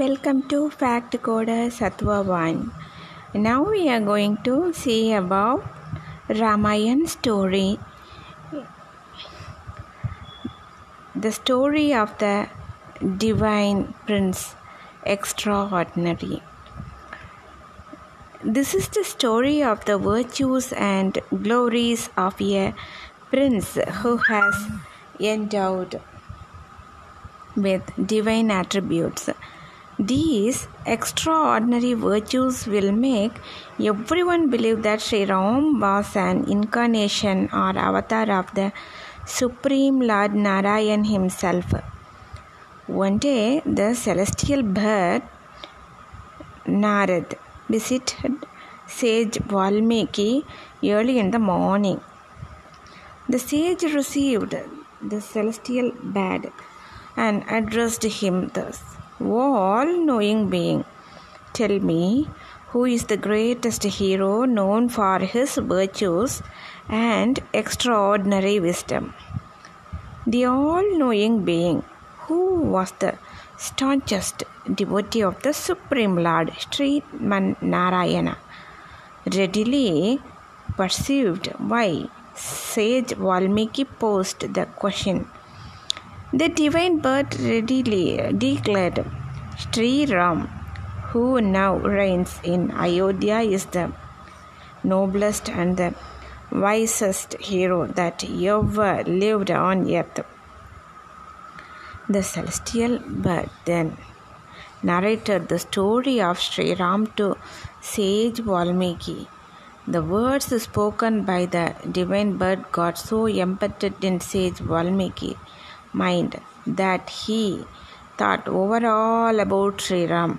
Welcome to Fact Coder Sattva 1. Now we are going to see about Ramayana story. The story of the divine prince, extraordinary. This is the story of the virtues and glories of a prince who has endowed with divine attributes. These extraordinary virtues will make everyone believe that Sri Ram was an incarnation or avatar of the Supreme Lord Narayan himself. One day, the celestial bird Narad visited sage Valmiki early in the morning. The sage received the celestial bird and addressed him thus: "O all-knowing being, tell me who is the greatest hero known for his virtues and extraordinary wisdom?" The all-knowing being, who was the staunchest devotee of the Supreme Lord Sri Narayana, readily perceived why sage Valmiki posed the question. The divine bird readily declared, "Sri Ram, who now reigns in Ayodhya, is the noblest and the wisest hero that ever lived on earth." The celestial bird then narrated the story of Sri Ram to sage Valmiki. The words spoken by the divine bird got so embedded in sage Valmiki mind that he thought over all about Sri Ram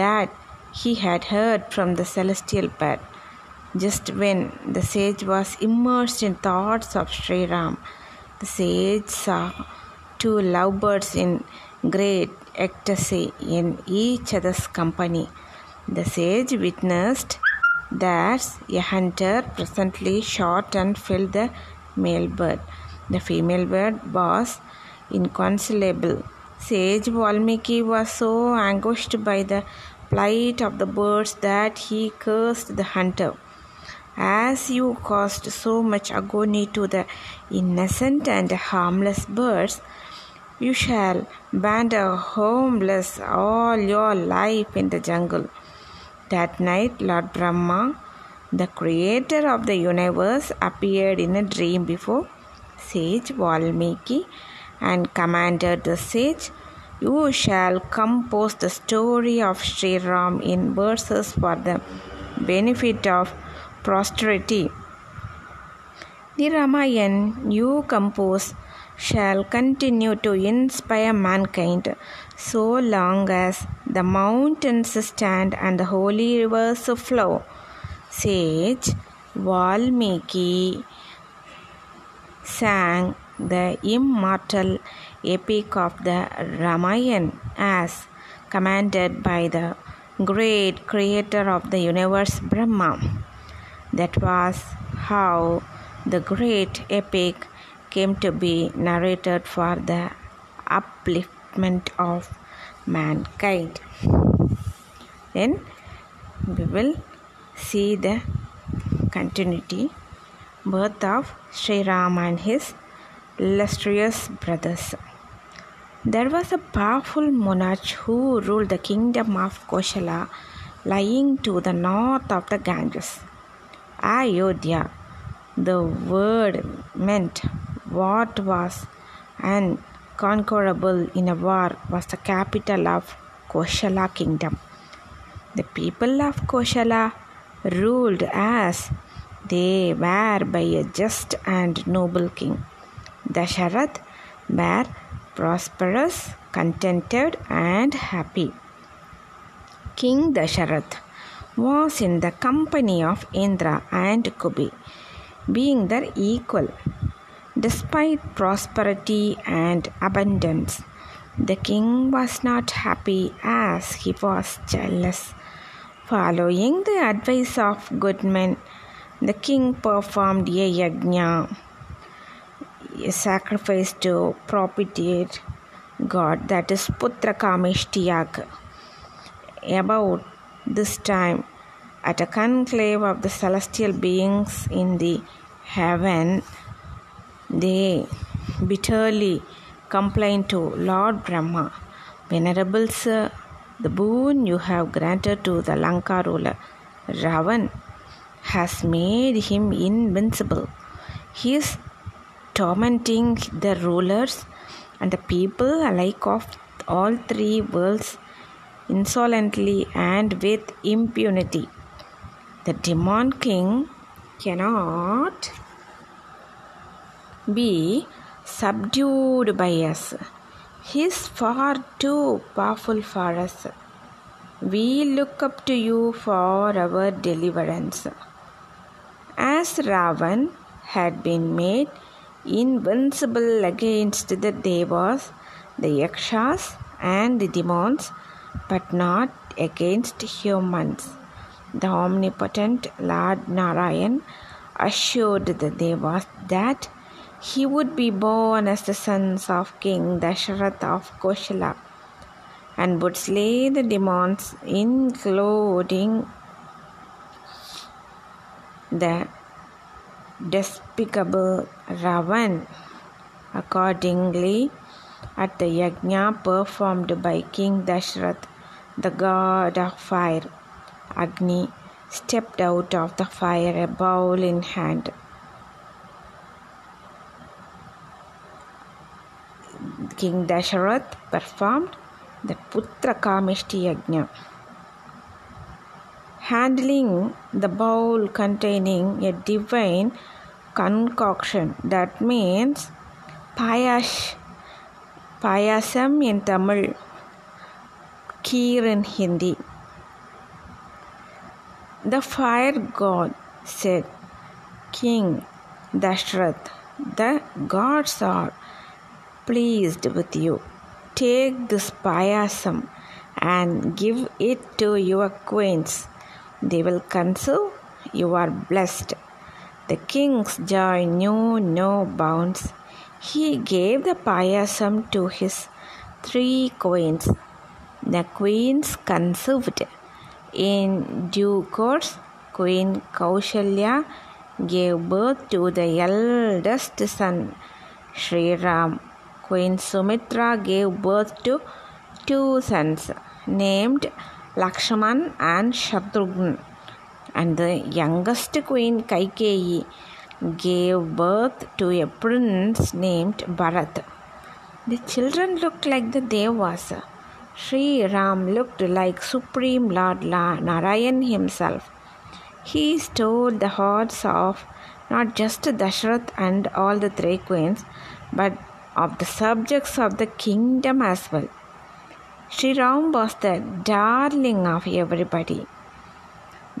that he had heard from the celestial bird. Just when the sage was immersed in thoughts of Sri Ram, the sage saw two lovebirds in great ecstasy in each other's company. The sage witnessed that a hunter presently shot and killed the male bird. The female bird was inconsolable. Sage Valmiki was so anguished by the plight of the birds that he cursed the hunter. "As you caused so much agony to the innocent and harmless birds, you shall wander homeless all your life in the jungle." That night, Lord Brahma, the creator of the universe, appeared in a dream before sage Valmiki and commanded the sage, "You shall compose the story of Sri Ram in verses for the benefit of posterity. The Ramayana you compose shall continue to inspire mankind so long as the mountains stand and the holy rivers flow." Sage Valmiki sang the immortal epic of the Ramayana as commanded by the great creator of the universe, Brahma. That was how the great epic came to be narrated for the upliftment of mankind. Then we will see the continuity. Birth of Sri Ram and his illustrious brothers. There was a powerful monarch who ruled the kingdom of Kosala, lying to the north of the Ganges. Ayodhya, the word meant what was unconquerable in a war, was the capital of Kosala kingdom. The people of Kosala ruled as they were by a just and noble king. Dasharath were prosperous, contented and happy. King Dasharath was in the company of Indra and Kubi, being their equal. Despite prosperity and abundance, the king was not happy as he was jealous. Following the advice of good men, the king performed a yajna, a sacrifice to propitiate God, that is Putra Kameshti Yaga. about this time at a conclave of the celestial beings in the heaven, they bitterly complained to Lord Brahma, "Venerable Sir, the boon you have granted to the Lanka ruler Ravan has made him invincible. He is tormenting the rulers and the people alike of all three worlds insolently and with impunity. The demon king cannot be subdued by us. He is far too powerful for us. We look up to you for our deliverance." As Ravan had been made invincible against the Devas, the Yakshas and the demons, but not against humans, the omnipotent Lord Narayan assured the Devas that he would be born as the sons of King Dasharatha of Kosala and would slay the demons, including the despicable Ravan. Accordingly, at the yajna performed by King Dasharatha, the god of fire, Agni, stepped out of the fire, a bowl in hand. King Dasharatha performed the Putra Kamishti Yajna, handling the bowl containing a divine concoction, that means payasam in Tamil, kheer in Hindi. The fire god said, "King Dasharatha, the gods are pleased with you. Take this payasam and give it to your queens. They will console. You are blessed." The king's joy knew no bounds. He gave the payasam to his three queens. The queens conceived. In due course, Queen Kaushalya gave birth to the eldest son, Sri Ram. Queen Sumitra gave birth to two sons named Lakshman and Shatrughan, and the youngest Queen Kaikeyi gave birth to a prince named Bharat. The children looked like the Devas. Sri Ram looked like Supreme Lord Narayan himself. He stole the hearts of not just Dasharatha and all the three queens, but of the subjects of the kingdom as well. Sri Ram was the darling of everybody.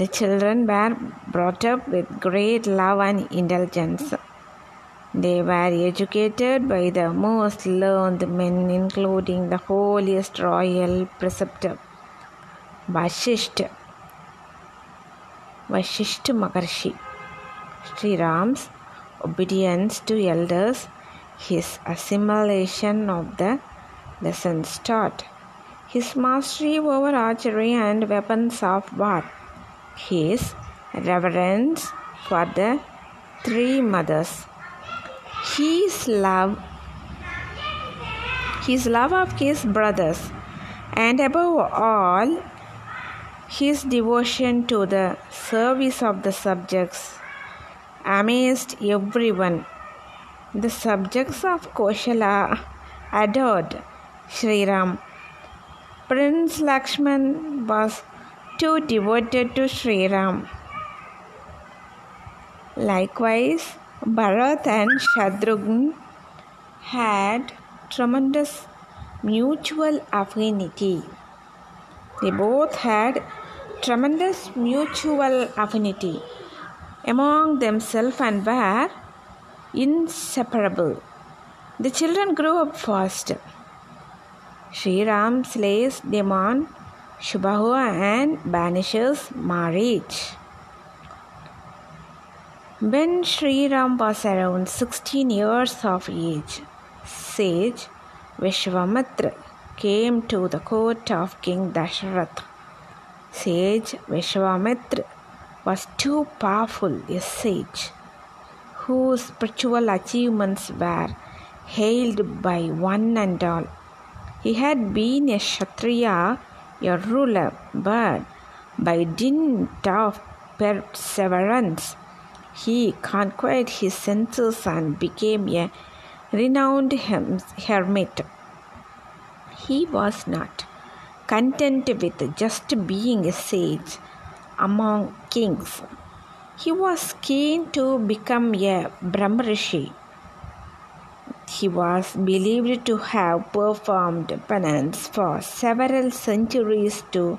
The children were brought up with great love and indulgence. They were educated by the most learned men, including the holiest royal preceptor, Vasishtha Maharshi. Sri Ram's obedience to elders, his assimilation of the lessons taught, his mastery over archery and weapons of war, his reverence for the three mothers, his love of his brothers, and above all, his devotion to the service of the subjects amazed everyone. The subjects of Kosala adored Sri Ram. Prince Lakshman was too devoted to Sri Ram. Likewise, Bharat and Shatrughan had tremendous mutual affinity. Among themselves and were inseparable. The children grew up fast. Sri Ram slays demon Shubahu and banishes marriage. When Sri Ram was around 16 years of age, sage Vishwamitra came to the court of King Dasharatha. Sage Vishwamitra was too powerful a sage, whose spiritual achievements were hailed by one and all. He had been a Kshatriya, a ruler, but by dint of perseverance, he conquered his senses and became a renowned hermit. He was not content with just being a sage among kings. He was keen to become a Brahmarishi. He was believed to have performed penance for several centuries to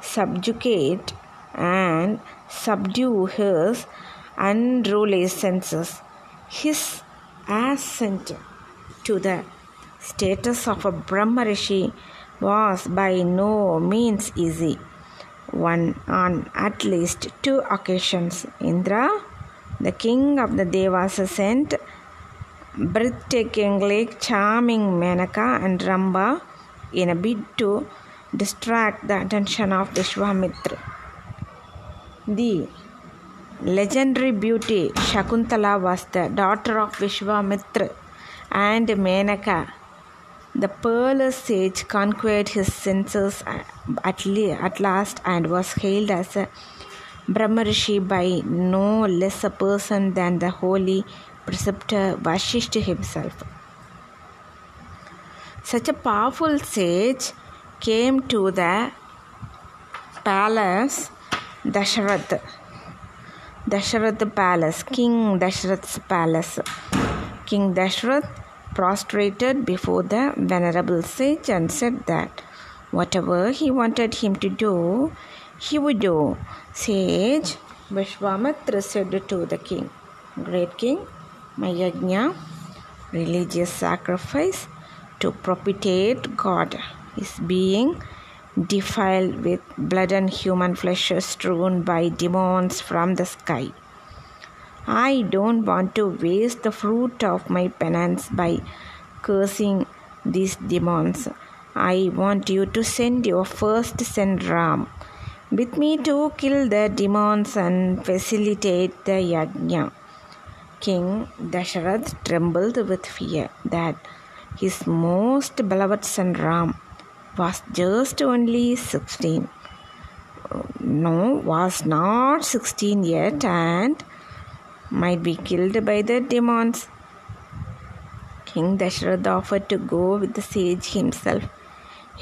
subjugate and subdue his unruly senses. His ascent to the status of a Brahmarishi was by no means easy. On at least two occasions, Indra, the king of the Devas, sent breathtakingly charming Menaka and Ramba in a bid to distract the attention of Vishwamitra. The legendary beauty Shakuntala was the daughter of Vishwamitra and Menaka. The pearl sage conquered his senses at last and was hailed as a Brahmarishi by no less a person than the holy preceptor Vashishta himself. Such a powerful sage came to the palace King Dashrath's palace. King Dashrath prostrated before the venerable sage and said that whatever he wanted him to do, he would do. Sage Vishwamitra said to the king, "Great king, my yajna, religious sacrifice to propitiate God, is being defiled with blood and human flesh strewn by demons from the sky. I don't want to waste the fruit of my penance by cursing these demons. I want you to send your first son Ram with me to kill the demons and facilitate the yajna." King Dashrath trembled with fear that his most beloved son Ram was just only 16. No, was not 16 yet and might be killed by the demons. King Dashrath offered to go with the sage himself,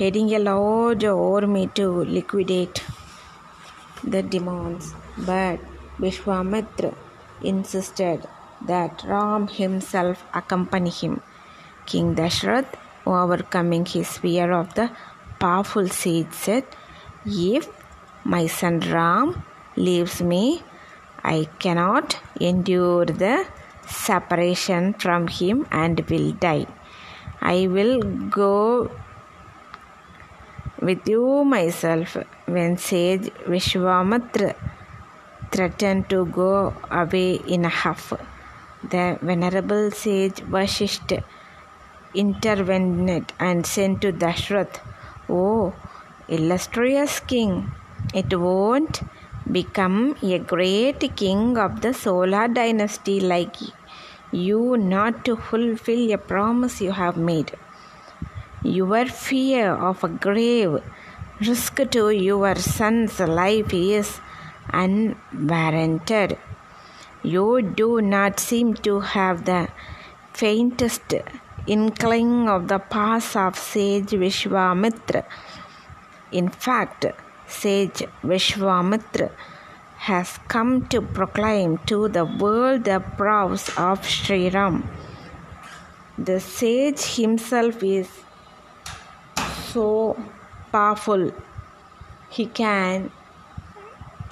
heading a large army to liquidate the demons. But Vishwamitra insisted that Ram himself accompany him. King Dashrath, overcoming his fear of the powerful sage, said, "If my son Ram leaves me, I cannot endure the separation from him and will die. I will go with you myself." When sage Vishwamitra threatened to go away in a huff, the venerable sage Vashishta intervened and said to Dashrath, "Oh, illustrious king, it won't become a great king of the Chola dynasty like you not to fulfill a promise you have made. Your fear of a grave risk to your son's life is unwarranted. You do not seem to have the faintest inkling of the past of sage Vishwamitra. In fact, sage Vishwamitra has come to proclaim to the world the prowess of Sri Ram. The sage himself is so powerful he can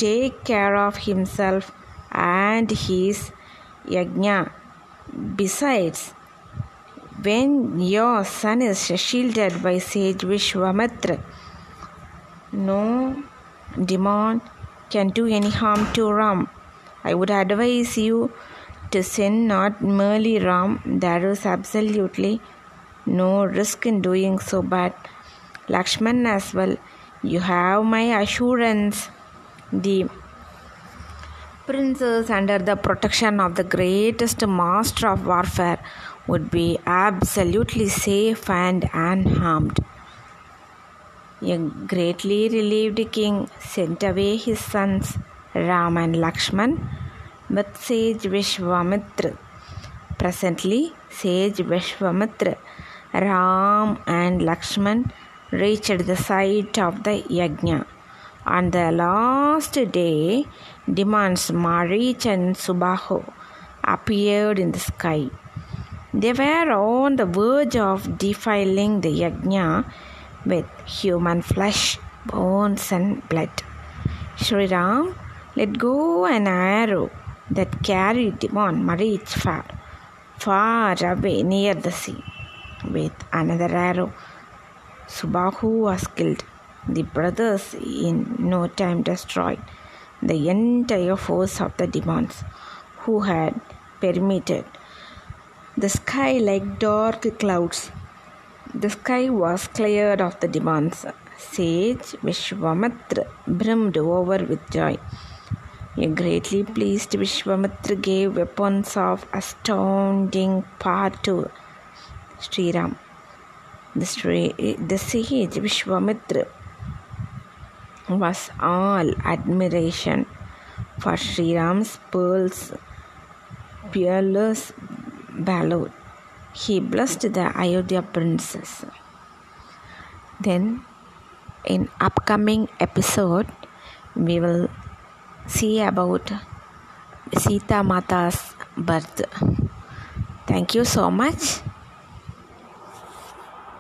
take care of himself and his yajna. Besides, when your son is shielded by sage Vishwamitra, no demon can do any harm to Ram. I would advise you to send not merely Ram. There is absolutely no risk in doing so, but Lakshman as well. You have my assurance. The princes, under the protection of the greatest master of warfare, would be absolutely safe and unharmed. A greatly relieved king sent away his sons Ram and Lakshman with sage Vishwamitra. Presently, sage Vishwamitra, Ram and Lakshman reached the site of the Yajna. On the last day, demons Marich and Subahu appeared in the sky. They were on the verge of defiling the Yajna with human flesh, bones and blood. Sri Ram let go an arrow that carried Demon Marich far away near the sea. With another arrow, Subahu was killed. The brothers in no time destroyed the entire force of the demons who had permeated the sky like dark clouds. The sky was cleared of the demons. Sage Vishwamitra brimmed over with joy. A greatly pleased Vishwamitra gave weapons of astounding power to Sri Ram. The sage Vishwamitra was all admiration for Sri Ram's peerless valor. He blessed the Ayodhya princess. Then, in upcoming episode, we will see about Sita Mata's birth. Thank you so much.